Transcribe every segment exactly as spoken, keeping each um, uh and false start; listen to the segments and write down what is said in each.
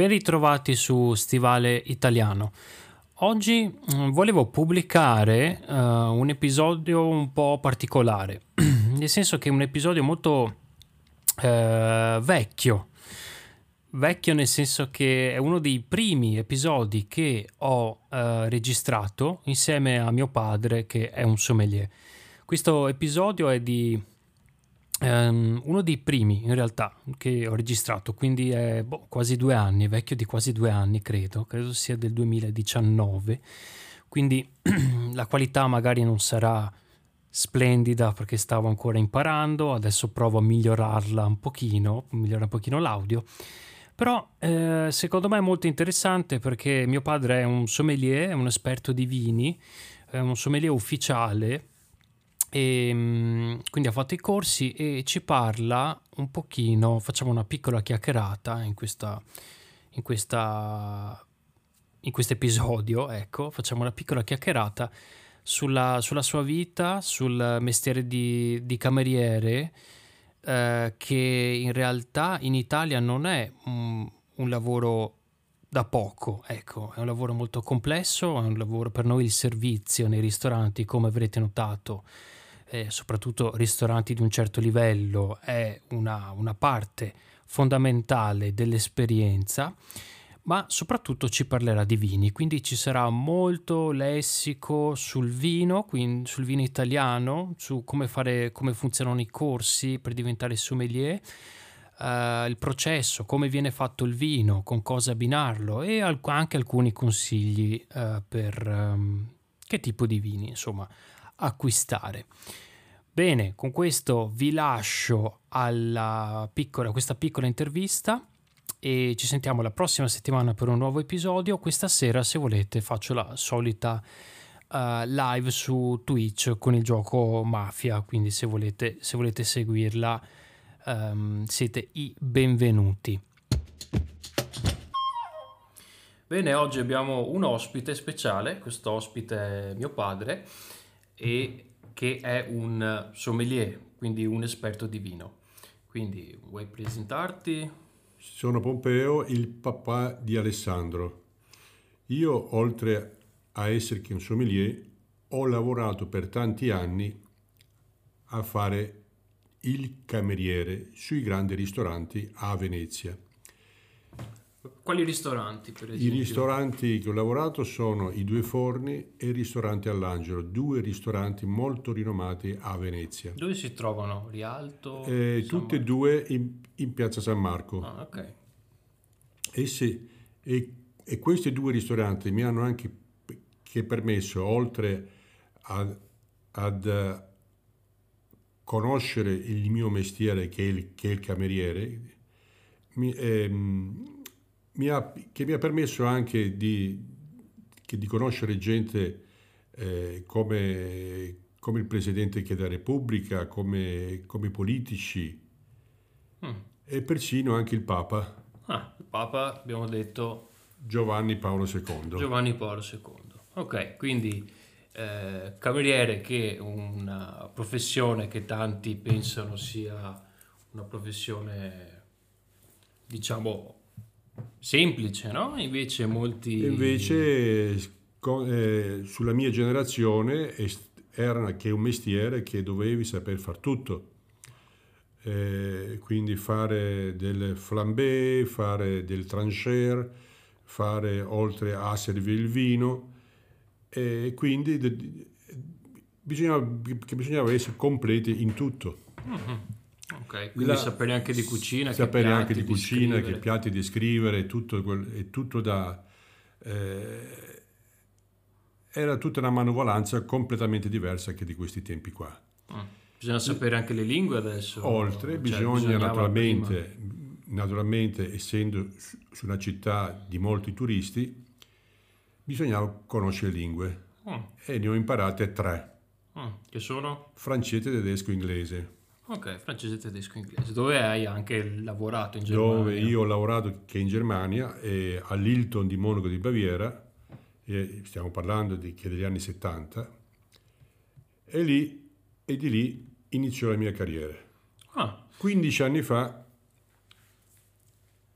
Ben ritrovati su Stivale Italiano. Oggi volevo pubblicare uh, un episodio un po' particolare, nel senso che è un episodio molto uh, vecchio, vecchio nel senso che è uno dei primi episodi che ho uh, registrato insieme a mio padre, che è un sommelier. Questo episodio è di um, uno dei primi in realtà che ho registrato, quindi è boh, quasi due anni, vecchio di quasi due anni credo, credo sia del duemiladiciannove, quindi la qualità magari non sarà splendida perché stavo ancora imparando, adesso provo a migliorarla un pochino, migliorare un pochino l'audio. Però eh, secondo me è molto interessante perché mio padre è un sommelier, è un esperto di vini, è un sommelier ufficiale e quindi ha fatto i corsi e ci parla un pochino, facciamo una piccola chiacchierata in questa in questa in questo episodio, ecco, facciamo una piccola chiacchierata sulla, sulla sua vita, sul mestiere di, di cameriere. Uh, che in realtà in Italia non è un, un lavoro da poco, ecco, è un lavoro molto complesso, è un lavoro per noi il servizio nei ristoranti, come avrete notato, eh, soprattutto ristoranti di un certo livello, è una, una parte fondamentale dell'esperienza, ma soprattutto ci parlerà di vini, quindi ci sarà molto lessico sul vino, quindi sul vino italiano, su come fare, come funzionano i corsi per diventare sommelier, eh, il processo, come viene fatto il vino, con cosa abbinarlo e alc- anche alcuni consigli eh, per ehm, che tipo di vini insomma acquistare. Bene, con questo vi lascio alla piccola, questa piccola intervista. E ci sentiamo la prossima settimana per un nuovo episodio. Questa sera, se volete, faccio la solita uh, live su Twitch con il gioco Mafia, quindi se volete, se volete seguirla um, siete i benvenuti. Bene, oggi abbiamo un ospite speciale, questo ospite è mio padre e che è un sommelier, quindi un esperto di vino. Quindi vuoi presentarti? Sono Pompeo, il papà di Alessandro. Io, oltre a essere un sommelier, ho lavorato per tanti anni a fare il cameriere sui grandi ristoranti a Venezia. Quali ristoranti, per esempio? I ristoranti che ho lavorato sono i Due Forni e il Ristorante All'Angelo, due ristoranti molto rinomati a Venezia. Dove si trovano? Rialto? Eh, tutti e due in, in piazza San Marco. Ah, ok. E, se, e, e questi due ristoranti mi hanno anche che permesso, oltre ad, ad conoscere il mio mestiere che è il, che è il cameriere, mi, ehm, Mi ha, che mi ha permesso anche di, che di conoscere gente eh, come, come il Presidente della Repubblica, come, come i politici mm. e persino anche il Papa. Ah, il Papa, abbiamo detto... Giovanni Paolo secondo. Giovanni Paolo secondo. Ok, quindi eh, cameriere, che è una professione che tanti pensano sia una professione, diciamo... semplice, no? Invece molti... Invece eh, sulla mia generazione era che un mestiere che dovevi saper far tutto. Eh, quindi fare del flambé, fare del trancher, fare oltre a servire il vino. E eh, quindi de, bisognava, che bisognava essere completi in tutto. Mm-hmm. Okay, quindi la, sapere anche di cucina, sapere che piatti, anche di cucina, scrivere. Che piatti descrivere, tutto quel, è tutto da eh, era tutta una manovalanza completamente diversa che di questi tempi qua. Ah, bisogna sapere anche le lingue adesso. Oltre, cioè, bisogna naturalmente, naturalmente, essendo su una città di molti turisti, bisognava conoscere lingue. Ah. E ne ho imparate tre. Ah, che sono? Francese, tedesco, inglese. Ok, francese, tedesco, inglese. Dove hai anche lavorato in Germania? Dove io ho lavorato che in Germania, eh, all'Hilton di Monaco di Baviera, eh, stiamo parlando di, che degli anni settanta, e, lì, e di lì iniziò la mia carriera. Ah. quindici anni fa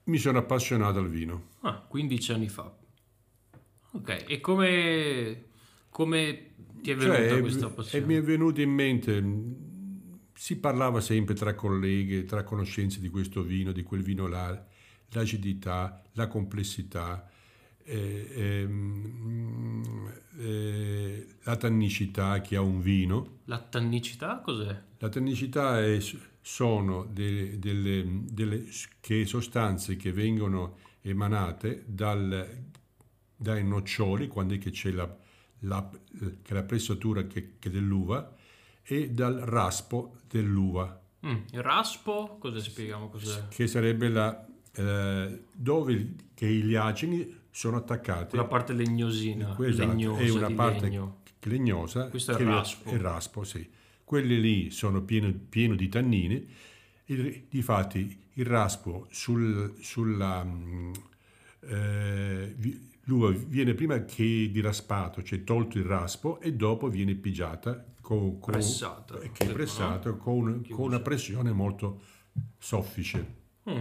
mi sono appassionato al vino. Ah, quindici anni fa. Ok, e come, come ti è venuta cioè, questa passione? E mi è venuta in mente, si parlava sempre tra colleghi, tra conoscenze di questo vino, di quel vino là, l'acidità, la complessità, eh, ehm, eh, la tannicità che ha un vino. La tannicità cos'è? La tannicità è, sono delle, delle, delle che sostanze che vengono emanate dal, dai noccioli, quando è che c'è la, la, che la pressatura che, che dell'uva, e dal raspo dell'uva. Mm, il raspo, cosa spieghiamo cos'è? Che sarebbe la... Eh, dove che i liacini sono attaccati, la parte legnosina, esatto, legnosa, è una parte legno. legnosa, questo è il raspo, è il raspo sì. Quelli lì sono pieni pieno di tannini, il, difatti il raspo sul, sulla eh, l'uva viene prima che di raspato, cioè tolto il raspo, e dopo viene pigiata con, con, pressata, che è pressata no? con, con una pressione molto soffice. Mm.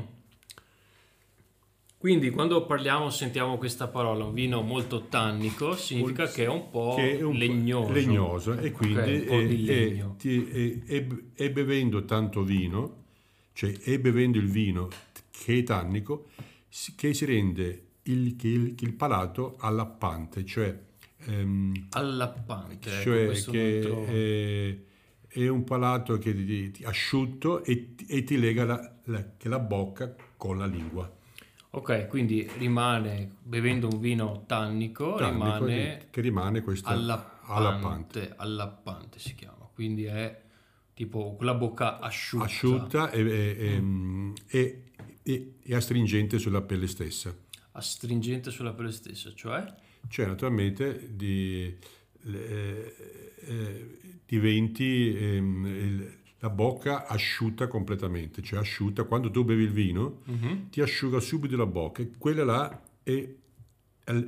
Quindi quando parliamo, sentiamo questa parola, un vino molto tannico, significa che è un po' che è un legnoso. Legnoso, e quindi okay, e, e, e, e bevendo tanto vino, cioè e bevendo il vino che è tannico, che si rende il, il, il palato allappante, cioè... Ehm, allappante, cioè ecco, che è, è un palato che ti, ti asciutto e, e ti lega la, la, la bocca con la lingua. Ok, quindi rimane, bevendo un vino tannico, tannico rimane, che rimane questo allappante, allappante. Allappante si chiama, quindi è tipo la bocca asciutta. Asciutta e, e, mm. e, e, e astringente sulla pelle stessa. Astringente sulla pelle stessa, cioè? Cioè naturalmente di, eh, eh, diventi eh, la bocca asciutta completamente, cioè asciutta, quando tu bevi il vino, uh-huh, ti asciuga subito la bocca, e quella là è,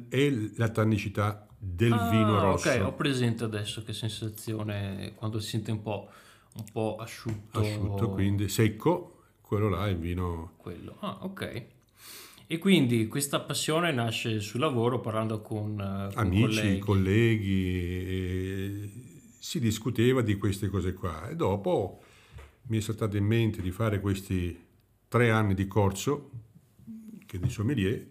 è la tannicità del ah, vino rosso. Ok, ho presente adesso che sensazione, quando si sente un po', un po' asciutto. Asciutto, quindi secco, quello là è il vino... Quello, ah ok. E quindi questa passione nasce sul lavoro, parlando con, con amici, colleghi... colleghi e... si discuteva di queste cose qua, e dopo mi è saltato in mente di fare questi tre anni di corso che di sommelier.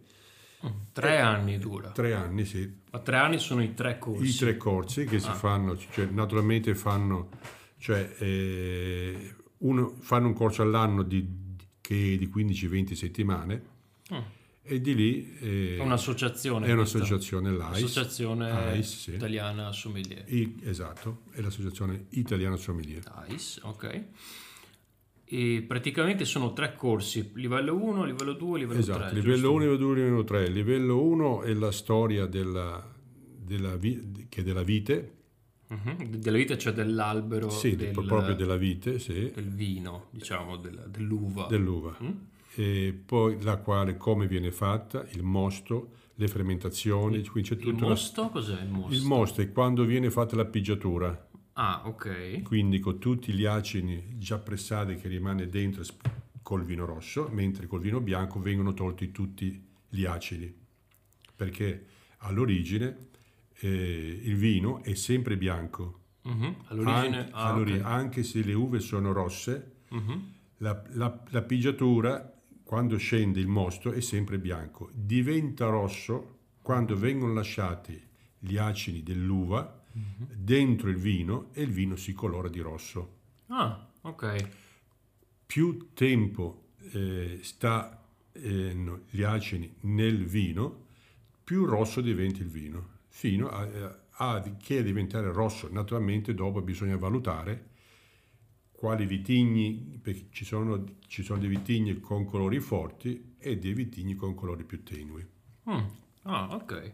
Tre anni dura? Tre anni, sì. Ma tre anni sono i tre corsi? I tre corsi che ah. si fanno, cioè, naturalmente fanno, cioè, eh, uno, fanno un corso all'anno di, che di quindici venti settimane, mm. e di lì eh, è un'associazione, è un'associazione l'A I S, l'associazione A I S, sì. Italiana Sommelier. I, esatto, è l'associazione Italiana Sommelier. A I S, ok. E praticamente sono tre corsi, livello uno, livello due, livello esatto, tre. Esatto, livello uno, livello due, livello tre. Livello uno è la storia della, della, vi, che è della vite. Uh-huh. Della vite, cioè dell'albero. Sì, del, proprio della vite, sì. Del vino, diciamo, della, dell'uva. Dell'uva. Mm? E poi la quale, come viene fatta, il mosto, le fermentazioni. Il, quindi c'è tutto il mosto? La... Cos'è il mosto? Il mosto è quando viene fatta la pigiatura. Ah, ok. Quindi con tutti gli acini già pressati che rimane dentro col vino rosso, mentre col vino bianco vengono tolti tutti gli acini. Perché all'origine eh, il vino è sempre bianco. Uh-huh. All'origine, anche, ah, all'origine okay. anche se le uve sono rosse, uh-huh, la, la, la pigiatura... Quando scende il mosto è sempre bianco, diventa rosso quando vengono lasciati gli acini dell'uva, mm-hmm, dentro il vino, e il vino si colora di rosso. Ah, ok. Più tempo eh, sta eh, no, gli acini nel vino, più rosso diventa il vino, fino a, a, a che diventare rosso. Naturalmente dopo bisogna valutare quali vitigni, perché ci sono, ci sono dei vitigni con colori forti e dei vitigni con colori più tenui. Mm. Ah, ok.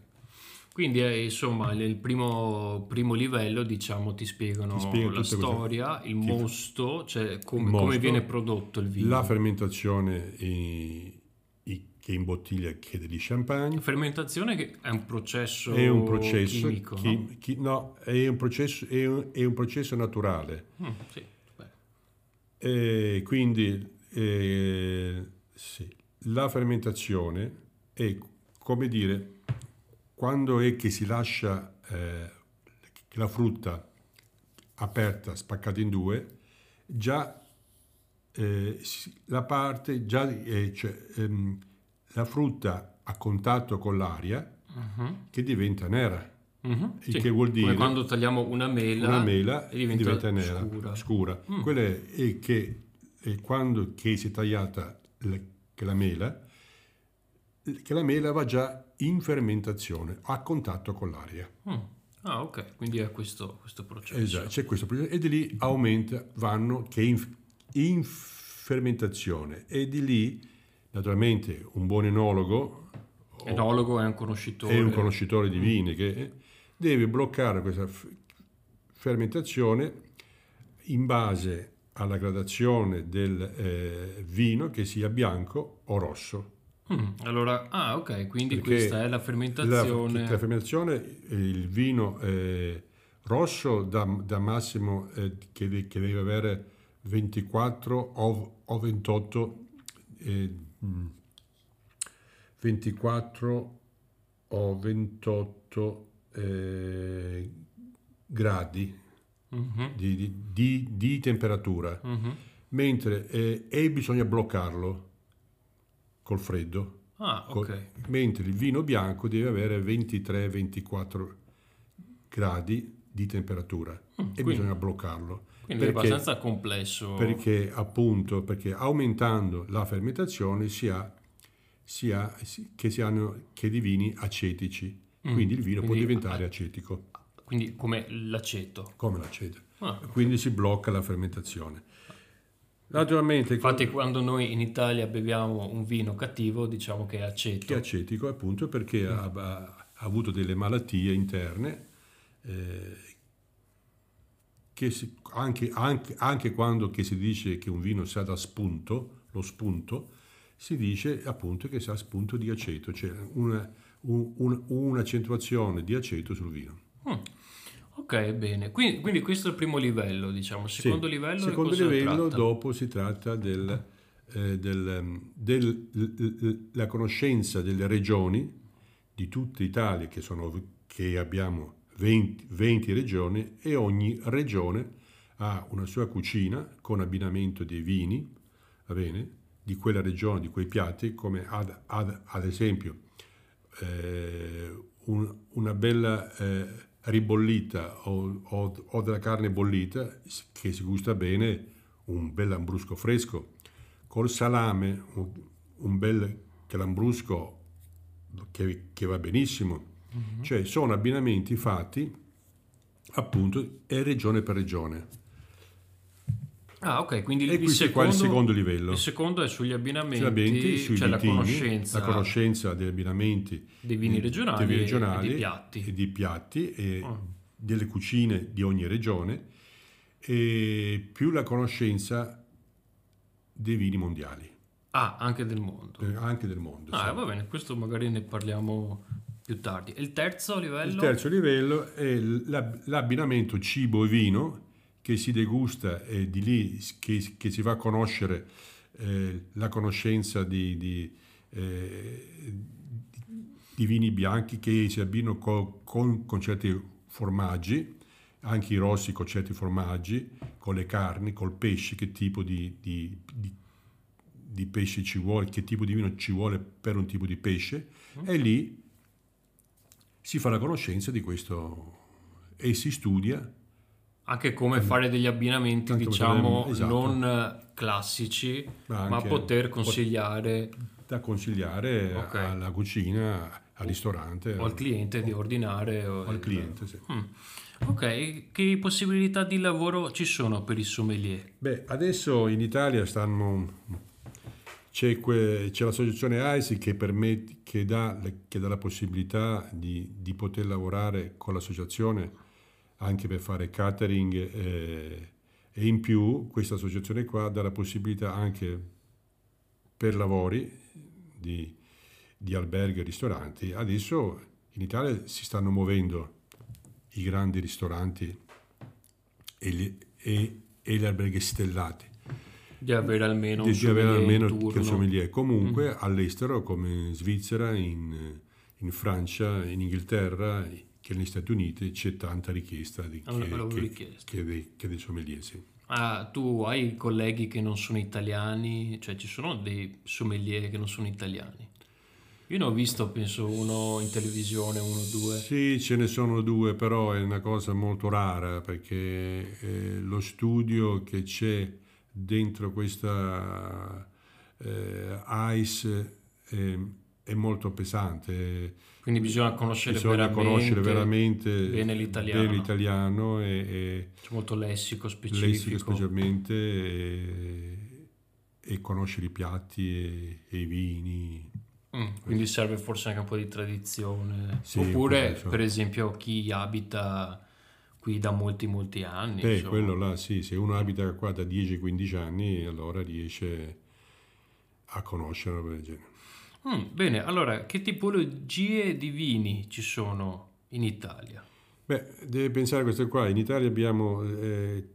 Quindi eh, insomma, nel primo, primo livello, diciamo, ti spiegano ti la storia, cose. il mosto, cioè com- mosto, come viene prodotto il vino. La fermentazione in, in, che in bottiglia che degli champagne. La fermentazione che è un processo, è un processo chimico, chi, no? Chi, no, è un processo, è un, è un processo naturale. Mm, sì. E quindi eh, sì, la fermentazione è, come dire, quando è che si lascia eh, la frutta aperta, spaccata in due, già eh, la parte, già eh, cioè, ehm, la frutta a contatto con l'aria uh-huh. che diventa nera. Uh-huh. Il sì. che vuol dire, come quando tagliamo una mela, una mela e diventa, diventa nera, scura. scura. Mm. Quello è, è che è quando che si è tagliata la, che la mela, che la mela va già in fermentazione, a contatto con l'aria. Mm. Ah, ok, quindi è questo, questo processo. Esatto, c'è questo processo e di lì aumenta, vanno che in, in fermentazione e di lì, naturalmente, un buon enologo... Enologo è un conoscitore. È un conoscitore di vini che deve bloccare questa f- fermentazione in base alla gradazione del eh, vino, che sia bianco o rosso. Mm, allora, ah ok, quindi perché questa è la fermentazione. La, la fermentazione, il vino eh, rosso da, da massimo eh, che, che deve avere ventiquattro o, o ventotto eh, mm. ventiquattro o ventotto eh, gradi uh-huh. di, di, di, di temperatura, uh-huh. mentre eh, e bisogna bloccarlo col freddo. Ah, okay. col, mentre il vino bianco deve avere ventitré ventiquattro gradi di temperatura mm, e quindi, bisogna bloccarlo. Quindi perché, è abbastanza complesso. Perché appunto, perché aumentando la fermentazione si ha sia che si hanno che di vini acetici, mm. quindi il vino quindi, può diventare acetico. Quindi come l'aceto. Come l'aceto. Ah. Quindi si blocca la fermentazione. Naturalmente. Infatti come... quando noi in Italia beviamo un vino cattivo diciamo che è aceto. Che è acetico appunto perché mm. ha, ha avuto delle malattie interne eh, che si, anche, anche, anche quando che si dice che un vino sa da spunto, lo spunto, si dice appunto che sa spunto di aceto, cioè una, un, un, un'accentuazione di aceto sul vino. Mm. Ok, bene. Quindi, quindi questo è il primo livello, diciamo. Secondo sì. livello Secondo livello tratta? dopo si tratta del, eh, del, del, del la conoscenza delle regioni di tutta Italia, che, sono, che abbiamo venti, venti regioni, e ogni regione ha una sua cucina con abbinamento dei vini, va bene? Di quella regione, di quei piatti, come ad, ad, ad esempio eh, un, una bella eh, ribollita o, o, o della carne bollita che si gusta bene, un bel lambrusco fresco col salame, un, un bel lambrusco che, che va benissimo. Mm-hmm. Cioè sono abbinamenti fatti appunto e regione per regione. Ah, ok, quindi e il, secondo, qua il secondo livello. Il secondo è sugli abbinamenti, abbinamenti sui cioè litini, la conoscenza, la conoscenza degli abbinamenti dei vini regionali, dei regionali e dei piatti e, dei piatti e oh. delle cucine di ogni regione, e più la conoscenza dei vini mondiali. Ah, anche del mondo. Eh, anche del mondo. Ah, sì. Va bene, questo magari ne parliamo più tardi. E il terzo livello? Il terzo livello è l'abbinamento cibo e vino, che si degusta e eh, di lì che, che si va a conoscere eh, la conoscenza di, di, eh, di vini bianchi che si abbinano co, con, con certi formaggi, anche i rossi con certi formaggi, con le carni, col pesce, che tipo di, di, di, di pesce ci vuole, che tipo di vino ci vuole per un tipo di pesce, okay. E lì si fa la conoscenza di questo e si studia anche come fare degli abbinamenti, tanto diciamo, esatto. non classici, ma, ma poter consigliare... Da consigliare okay. alla cucina, al ristorante... O al cliente o, di ordinare... O al il... cliente, sì. Mm. Ok, che possibilità di lavoro ci sono per i sommelier? Beh, adesso in Italia stanno... C'è, que... C'è l'associazione A I S che permette, che dà, che dà la possibilità di, di poter lavorare con l'associazione... anche per fare catering eh, e in più questa associazione qua dà la possibilità anche per lavori di, di alberghi e ristoranti. Adesso in Italia si stanno muovendo i grandi ristoranti e gli, e, e gli alberghi stellati. di avere almeno di un avere almeno turno. Sommelier. Comunque mm-hmm. all'estero, come in Svizzera, in, in Francia, in Inghilterra, che negli Stati Uniti, c'è tanta richiesta di, allora, che, che, che, dei, che dei sommelier. Sì. Ah, tu hai colleghi che non sono italiani? Cioè ci sono dei sommelier che non sono italiani? Io ne ho visto, penso, uno in televisione, uno, due. Sì, ce ne sono due, però è una cosa molto rara, perché eh, lo studio che c'è dentro questa eh, A I S eh, è molto pesante. Quindi bisogna conoscere, bisogna veramente, conoscere veramente bene l'italiano. Bene l'italiano e, e c'è molto lessico specifico. Lessico specialmente e, e conoscere i piatti e, e i vini. Mm, quindi serve forse anche un po' di tradizione, sì, oppure penso. Per esempio chi abita qui da molti molti anni. Beh, quello là sì, se uno abita qua da dieci quindici anni allora riesce a conoscerlo per il genere. Mm, bene, allora che tipologie di vini ci sono in Italia? Beh, deve pensare a questo qua, in Italia abbiamo eh,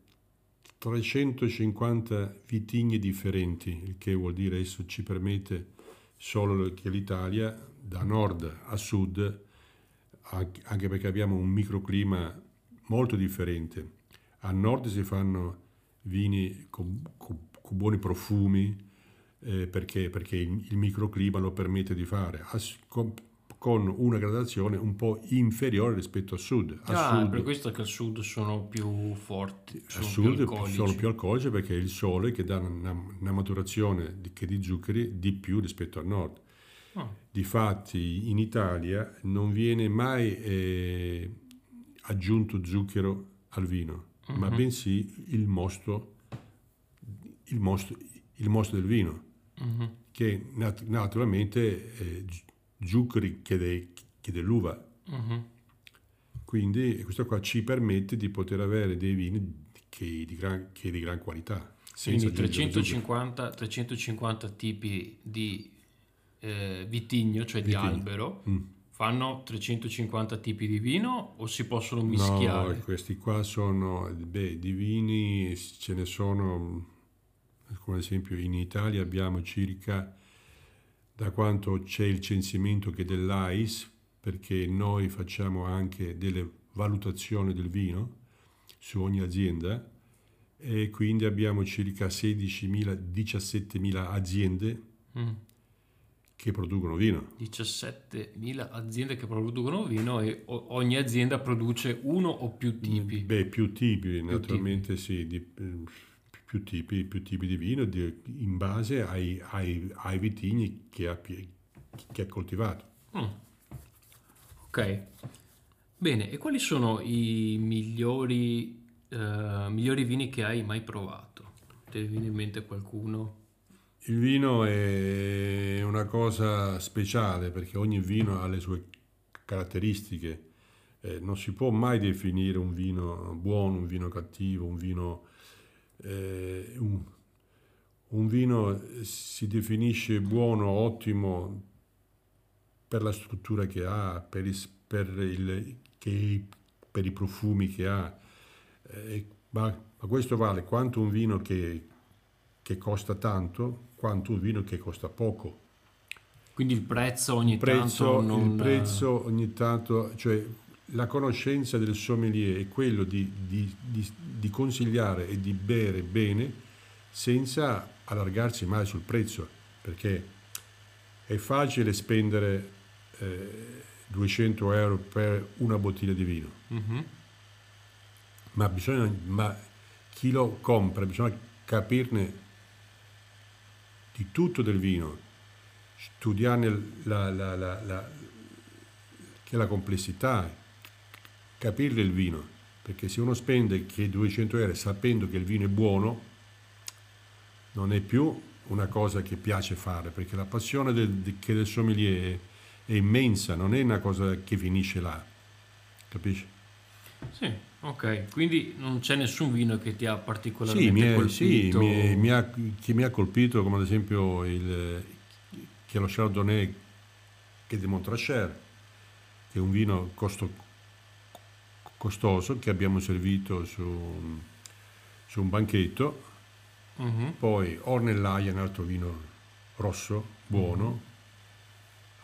trecentocinquanta vitigni differenti, il che vuol dire esso ci permette solo che l'Italia da nord a sud, anche perché abbiamo un microclima molto differente. A nord si fanno vini con, con, con buoni profumi eh, perché, perché il microclima lo permette di fare, As, con, con una gradazione un po' inferiore rispetto a sud. A ah, sud, per questo che al sud sono più forti, sono, a sud più alcolici. Sono più alcolici perché è il sole che dà una, una maturazione di, che di zuccheri di più rispetto al nord. Oh. Difatti in Italia non viene mai eh, aggiunto zucchero al vino, mm-hmm. ma bensì il mosto, il mosto, il mosto del vino, mm-hmm. che nat- naturalmente... Eh, zuccheri che, de, che dell'uva, uh-huh. quindi questo qua ci permette di poter avere dei vini che di gran, che di gran qualità. Quindi trecentocinquanta, trecentocinquanta tipi di eh, vitigno, cioè vitigno. Di albero, mm. fanno trecentocinquanta tipi di vino o si possono mischiare? No, questi qua sono, beh, di vini ce ne sono, come ad esempio in Italia abbiamo circa, da quanto c'è il censimento che dell'A I S, perché noi facciamo anche delle valutazioni del vino su ogni azienda, e quindi abbiamo circa sedicimila diciassettemila aziende mm. che producono vino. diciassettemila aziende che producono vino, e ogni azienda produce uno o più tipi? Beh, più tipi, più naturalmente tipi. Sì. Di, Più tipi, più tipi di vino di, in base ai, ai, ai vitigni che ha, che ha coltivato. Mm. Ok, bene. E quali sono i migliori, eh, migliori vini che hai mai provato? Ti viene in mente qualcuno? Il vino è una cosa speciale perché ogni vino ha le sue caratteristiche. Eh, non si può mai definire un vino buono, un vino cattivo, un vino... Eh, un, un vino si definisce buono, ottimo per la struttura che ha, per, il, per, il, che, per i profumi che ha, eh, ma, ma questo vale quanto un vino che, che costa tanto, quanto un vino che costa poco. Quindi il prezzo ogni il prezzo, tanto non... Il prezzo ogni tanto... Cioè, la conoscenza del sommelier è quello di, di, di, di consigliare e di bere bene senza allargarsi mai sul prezzo, perché è facile spendere eh, duecento euro per una bottiglia di vino, mm-hmm. ma bisogna ma chi lo compra bisogna capirne di tutto del vino, studiarne la, la, la, la, che la complessità, capirle il vino, perché se uno spende che duecento euro sapendo che il vino è buono non è più una cosa che piace fare, perché la passione del, del sommelier è, è immensa, non è una cosa che finisce là, capisci? Sì, ok, quindi non c'è nessun vino che ti ha particolarmente sì, mi è, colpito? Sì, mi, mi ha, che mi ha colpito come ad esempio il, che lo Chardonnay che è di Montrecher, che è un vino costo costoso che abbiamo servito su, su un banchetto uh-huh. Poi Ornellaia, un altro vino rosso, buono. Uh-huh.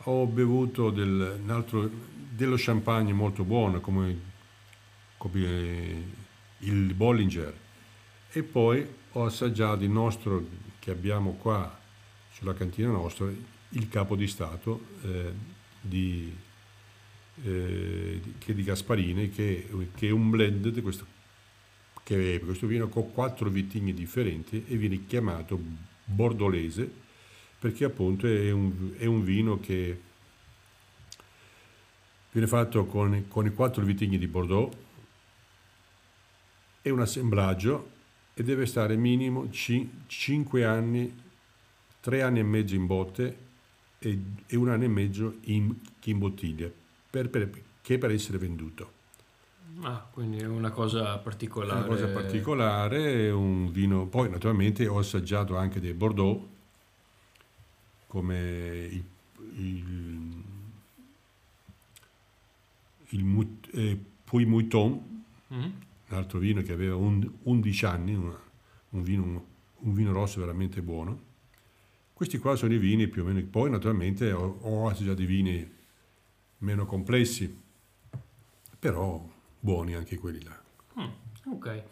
Ho bevuto del, un altro, dello champagne molto buono, come, come il Bollinger. E poi ho assaggiato il nostro, che abbiamo qua sulla cantina nostra, il capo di Stato eh, di, eh, che di Gasparini, che, che è un blend di questo, che è questo vino con quattro vitigni differenti, e viene chiamato bordolese perché appunto è un, è un vino che viene fatto con, con i quattro vitigni di Bordeaux, è un assemblaggio e deve stare minimo cinque anni, tre anni e mezzo in botte e, e un anno e mezzo in, in bottiglia, per, per, che per essere venduto. Ah, quindi è una cosa particolare. È una cosa particolare, è un vino. Poi naturalmente ho assaggiato anche dei Bordeaux, come il, il, il eh, Puy Mouton, mm-hmm. un altro vino che aveva un, undici anni, una, un, vino, un, un vino rosso veramente buono. Questi qua sono i vini più o meno. Poi naturalmente ho, ho assaggiato i vini meno complessi, però buoni anche quelli là. Mm, ok,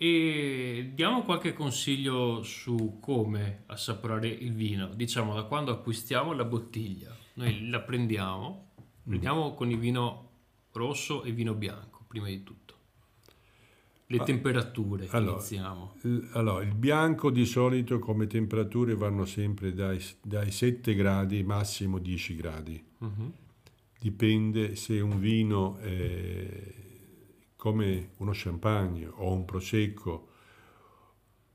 e diamo qualche consiglio su come assaporare il vino. Diciamo, da quando acquistiamo la bottiglia, noi la prendiamo, prendiamo mm. con il vino rosso e vino bianco, prima di tutto. Le Ma, temperature, allora, iniziamo. L- allora, il bianco di solito come temperature vanno sempre dai, dai sette gradi, massimo dieci gradi. Uh-huh. Dipende se un vino eh, come uno champagne o un prosecco,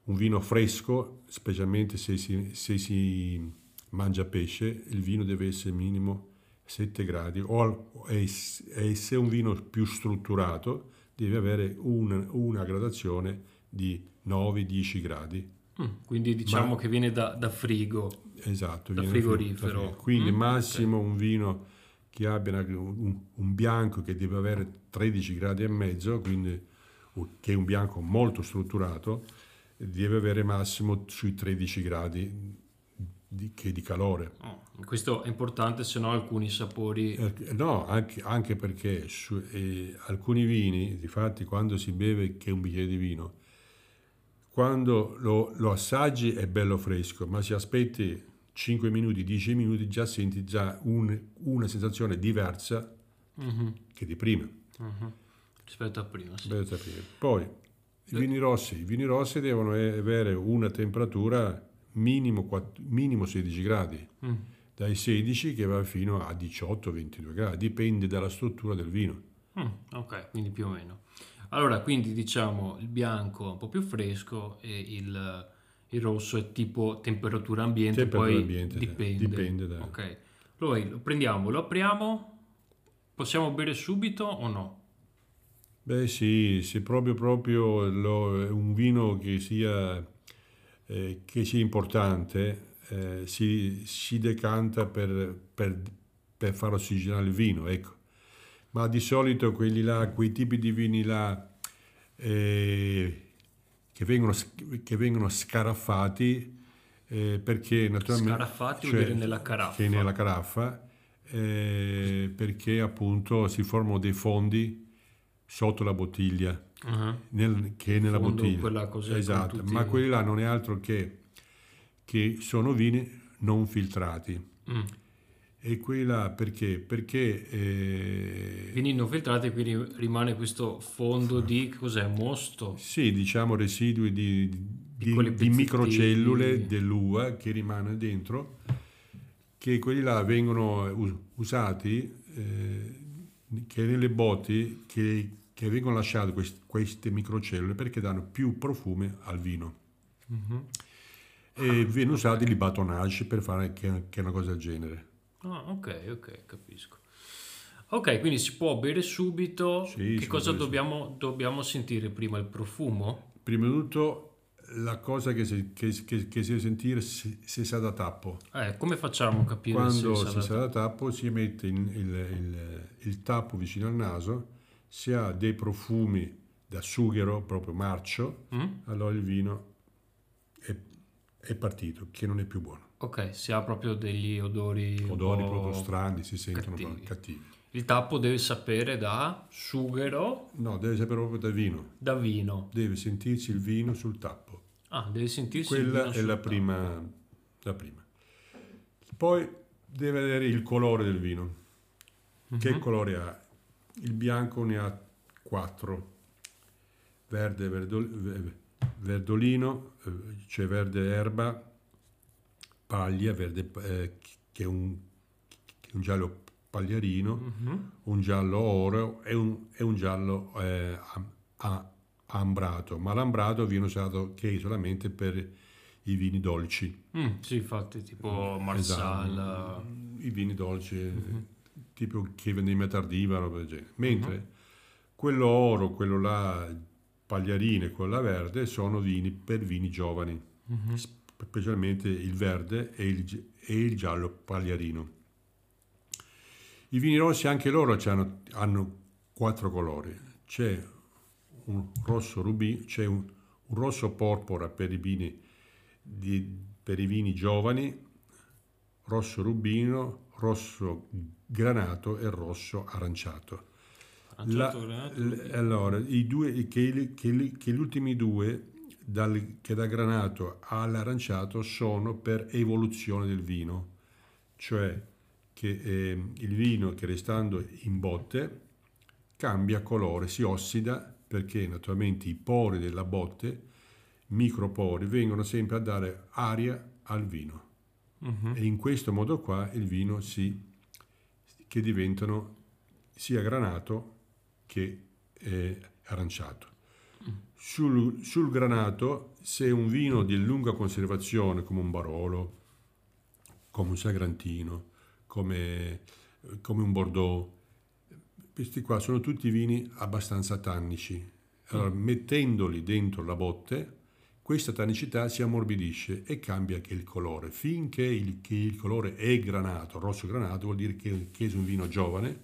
un vino fresco, specialmente se si, se si mangia pesce, il vino deve essere minimo sette gradi. O, e, e se è un vino più strutturato, deve avere un, una gradazione di nove dieci gradi. Mm, quindi diciamo Ma, che viene da, da frigo. Esatto, da viene frigorifero. Da frigo. Quindi mm, massimo okay. un vino che abbia un, un bianco che deve avere tredici gradi e mezzo, quindi che è un bianco molto strutturato, deve avere massimo sui tredici gradi di, che di calore. Oh, questo è importante, se no alcuni sapori... Eh, no, anche, anche perché su, eh, alcuni vini, difatti quando si beve che un bicchiere di vino, quando lo, lo assaggi è bello fresco, ma si aspetti cinque minuti, dieci minuti, già senti già un, una sensazione diversa uh-huh. che di prima. Uh-huh. Rispetto a prima, sì. Rispetto a prima. Poi, i vini rossi. I vini rossi devono avere una temperatura... minimo, quattro, minimo sedici gradi, mm. dai sedici che va fino a diciotto ventidue gradi, dipende dalla struttura del vino. Mm, ok, quindi più o meno. Allora, quindi diciamo il bianco è un po' più fresco e il, il rosso è tipo temperatura ambiente, temperatura poi ambiente, dipende. dipende da... Ok, poi lo prendiamo, lo apriamo, possiamo bere subito o no? Beh sì, se proprio proprio lo, un vino che sia... Eh, che sia importante, eh, si, si decanta per, per, per far ossigenare il vino, ecco. Ma di solito quelli là, quei tipi di vini là eh, che, vengono, che vengono scaraffati eh, perché naturalmente scaraffati cioè, vuol dire nella caraffa, che nella caraffa eh, perché appunto si formano dei fondi sotto la bottiglia. Uh-huh. Nel, che nella Fondo, bottiglia così, esatto, ma quelli là non è altro che che sono vini non filtrati mm. e quelli là perché perché eh... vini non filtrati, quindi rimane questo fondo di cos'è, mosto, sì, diciamo residui di, di, di microcellule dell'uva che rimane dentro, che quelli là vengono usati eh, che nelle botti che che vengono lasciate quest- queste microcellule perché danno più profumo al vino. Mm-hmm. E ah, vengono usati okay. i batonage per fare che, che è una cosa del genere. Ah, ok, ok, capisco. Ok, quindi si può bere subito. Sì, che cosa dobbiamo, dobbiamo sentire prima? Il profumo? Prima di tutto la cosa che si, che, che, che si deve sentire se, se sa da tappo. Eh, come facciamo a capire Quando se, se, se sa da tappo? Si mette in, il, il, il tappo vicino al naso. Se ha dei profumi da sughero, proprio marcio, mm. allora il vino è partito, che non è più buono. Ok, si ha proprio degli odori odori proprio strani, si sentono cattivi. cattivi. Il tappo deve sapere da sughero? No, deve sapere proprio da vino. Da vino. Deve sentirsi il vino sul tappo. Ah, deve sentirsi Quella il vino sul tappo. Quella è la prima. Poi deve avere il colore del vino. Mm-hmm. Che colore ha? Il bianco ne ha quattro. Verde, verdol- verdolino, c'è verde erba, paglia, verde eh, che è un, che è un giallo pagliarino, mm-hmm. un giallo oro e un, e un giallo eh, am, a, ambrato, ma l'ambrato viene usato che solamente per i vini dolci. Mm, sì, infatti, tipo Marsala. Esatto. I vini dolci, mm-hmm. tipo che veniva tardiva, roba del genere. Mentre mm-hmm. quello oro, quello là, pagliarino e quello là verde, sono vini per vini giovani, mm-hmm. specialmente il verde e il, e il giallo pagliarino. I vini rossi anche loro hanno, hanno quattro colori. C'è un rosso rubino, c'è un, un rosso porpora per i vini di, per i vini giovani, rosso rubino, rosso granato e rosso aranciato. aranciato La, l, allora, i due che, che, che gli ultimi due dal, che da granato all'aranciato sono per evoluzione del vino, cioè che eh, il vino che restando in botte cambia colore, si ossida, perché naturalmente i pori della botte, micropori, vengono sempre a dare aria al vino. Uh-huh. E in questo modo qua il vino si, che diventano sia granato che eh, aranciato. Uh-huh. Sul, sul granato, se un vino di lunga conservazione, come un Barolo, come un Sagrantino, Come, come un Bordeaux, questi qua sono tutti vini abbastanza tannici. Allora, mm. mettendoli dentro la botte, questa tannicità si ammorbidisce e cambia anche il colore. Finché il, che il colore è granato, rosso granato, vuol dire che, che è un vino giovane,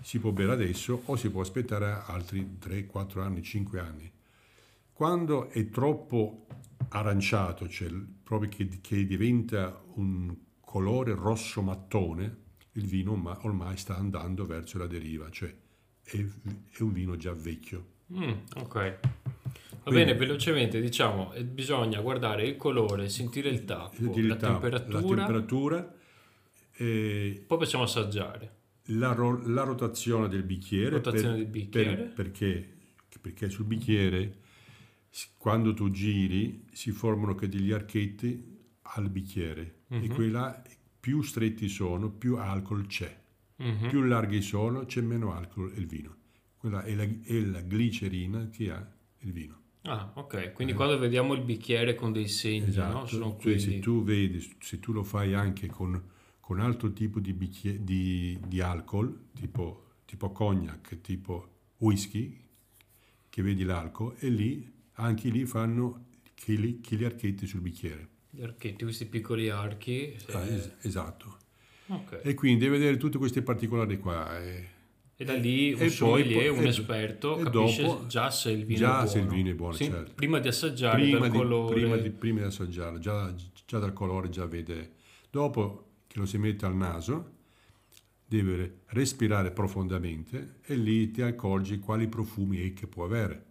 si può bere adesso o si può aspettare altri tre quattro anni, cinque anni. Quando è troppo aranciato, cioè proprio che, che diventa un colore rosso mattone, il vino ormai sta andando verso la deriva, cioè è, è un vino già vecchio. Mm, ok, va Quindi, bene, velocemente diciamo, bisogna guardare il colore, sentire il tappo, sentire la, il tappo temperatura, la temperatura, eh, poi possiamo assaggiare. La, ro- la rotazione del bicchiere, rotazione per, del bicchiere. Per, perché? Perché sul bicchiere, quando tu giri, si formano che degli archetti al bicchiere, uh-huh. e quelli là più stretti sono, più alcol c'è, uh-huh. più larghi sono, c'è meno alcol il vino. Quella è la, è la glicerina che ha il vino. Ah, ok. Quindi eh. quando vediamo il bicchiere con dei segni, esatto. no? Sono quindi... se tu vedi, se tu lo fai anche con, con altro tipo di, bicchiere, di, di alcol, tipo tipo cognac, tipo whisky, che vedi l'alcol, e lì anche lì fanno che li, che li archetti sul bicchiere. Gli archetti, questi piccoli archi. Ah, es- esatto. Okay. E quindi deve vedere tutti questi particolari qua. E, e da lì un sommelier, un e, esperto, e capisce dopo, già se il vino già è buono. Se il vino è buono, sì, certo. Prima di assaggiare, prima dal di, colore. Prima di, prima di assaggiarlo, già, già dal colore già vede. Dopo che lo si mette al naso, deve respirare profondamente e lì ti accorgi quali profumi è che può avere.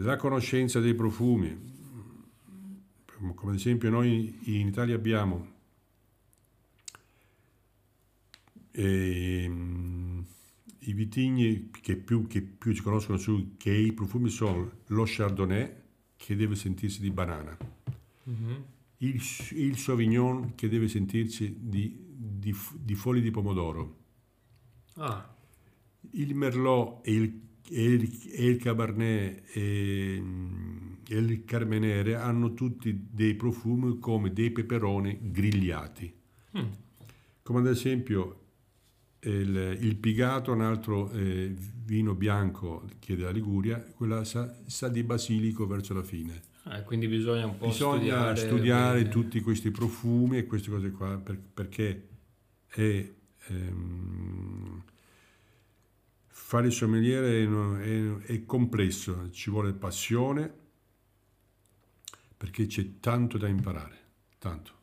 La conoscenza dei profumi. Come ad esempio noi in Italia abbiamo eh, i vitigni che più, che più ci conoscono su che i profumi sono lo Chardonnay, che deve sentirsi di banana, mm-hmm. il, il Sauvignon, che deve sentirsi di, di, di foglie di pomodoro, ah. il Merlot e il E il, e il Cabernet e, e il Carmenere hanno tutti dei profumi come dei peperoni grigliati. Mm. Come ad esempio il, il Pigato, un altro eh, vino bianco che è della Liguria, quella sa, sa di basilico verso la fine. Ah, quindi bisogna un po' bisogna studiare, studiare tutti questi profumi e queste cose qua, per, perché è... Ehm, fare il sommelier è, è, è complesso, ci vuole passione, perché c'è tanto da imparare, tanto.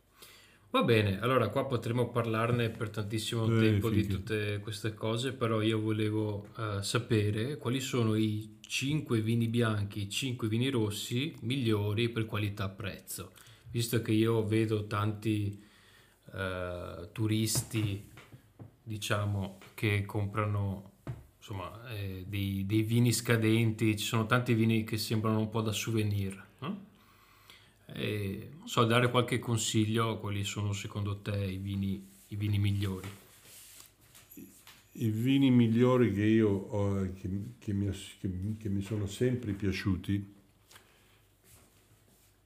Va bene, allora qua potremmo parlarne per tantissimo eh, tempo finché. di tutte queste cose, però io volevo uh, sapere quali sono i cinque vini bianchi, i cinque vini rossi migliori per qualità-prezzo, visto che io vedo tanti uh, turisti, diciamo, che comprano insomma eh, dei, dei vini scadenti, ci sono tanti vini che sembrano un po' da souvenir. Eh? E, non so, dare qualche consiglio, quali sono secondo te i vini, i vini migliori? I vini migliori che io ho, che, che, mi, che, che mi sono sempre piaciuti,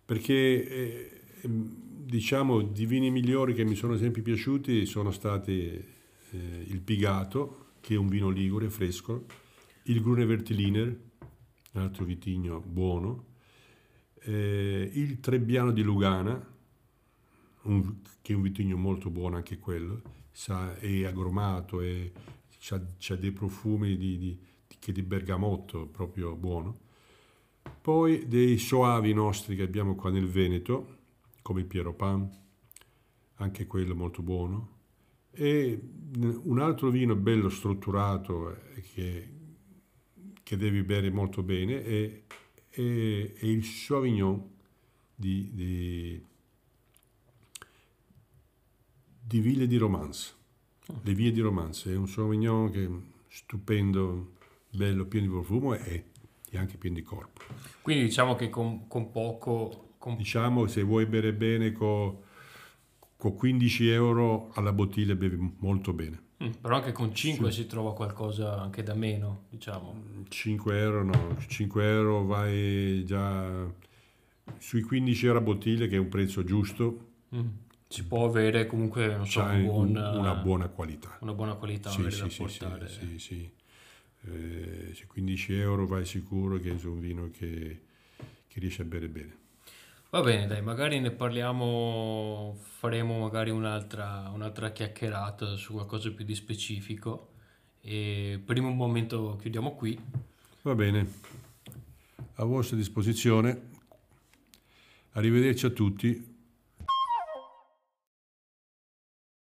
perché eh, diciamo di vini migliori che mi sono sempre piaciuti sono stati eh, il Pigato, che è un vino ligure fresco, il Grüner Veltliner, un altro vitigno buono, Eh, il Trebbiano di Lugana, un, che è un vitigno molto buono anche quello, sa, è agromato, e ha dei profumi di, di, di, di bergamotto proprio buono. Poi dei Soavi nostri che abbiamo qua nel Veneto, come Pieropan, anche quello molto buono. E un altro vino bello strutturato che, che devi bere molto bene è e il Sauvignon di, di, di Ville di Romance. Oh. Le vie di Romance è un Sauvignon che è stupendo, bello, pieno di profumo e, e anche pieno di corpo. Quindi diciamo che con, con poco... Con... Diciamo se vuoi bere bene con co quindici euro alla bottiglia bevi molto bene. Mm, però anche con cinque sì. Si trova qualcosa anche da meno, diciamo. cinque euro no, cinque euro vai già sui quindici euro a bottiglia, che è un prezzo giusto. Mm. Si può avere comunque non so, un buon, una buona qualità. Una buona qualità sì, sì, da sì, portare. Sì, sì, sì. Eh, se quindici euro vai sicuro che è un vino che, che riesci a bere bene. Va bene, dai, magari ne parliamo, faremo magari un'altra, un'altra chiacchierata su qualcosa più di specifico, e per il momento chiudiamo qui. Va bene, a vostra disposizione, arrivederci a tutti.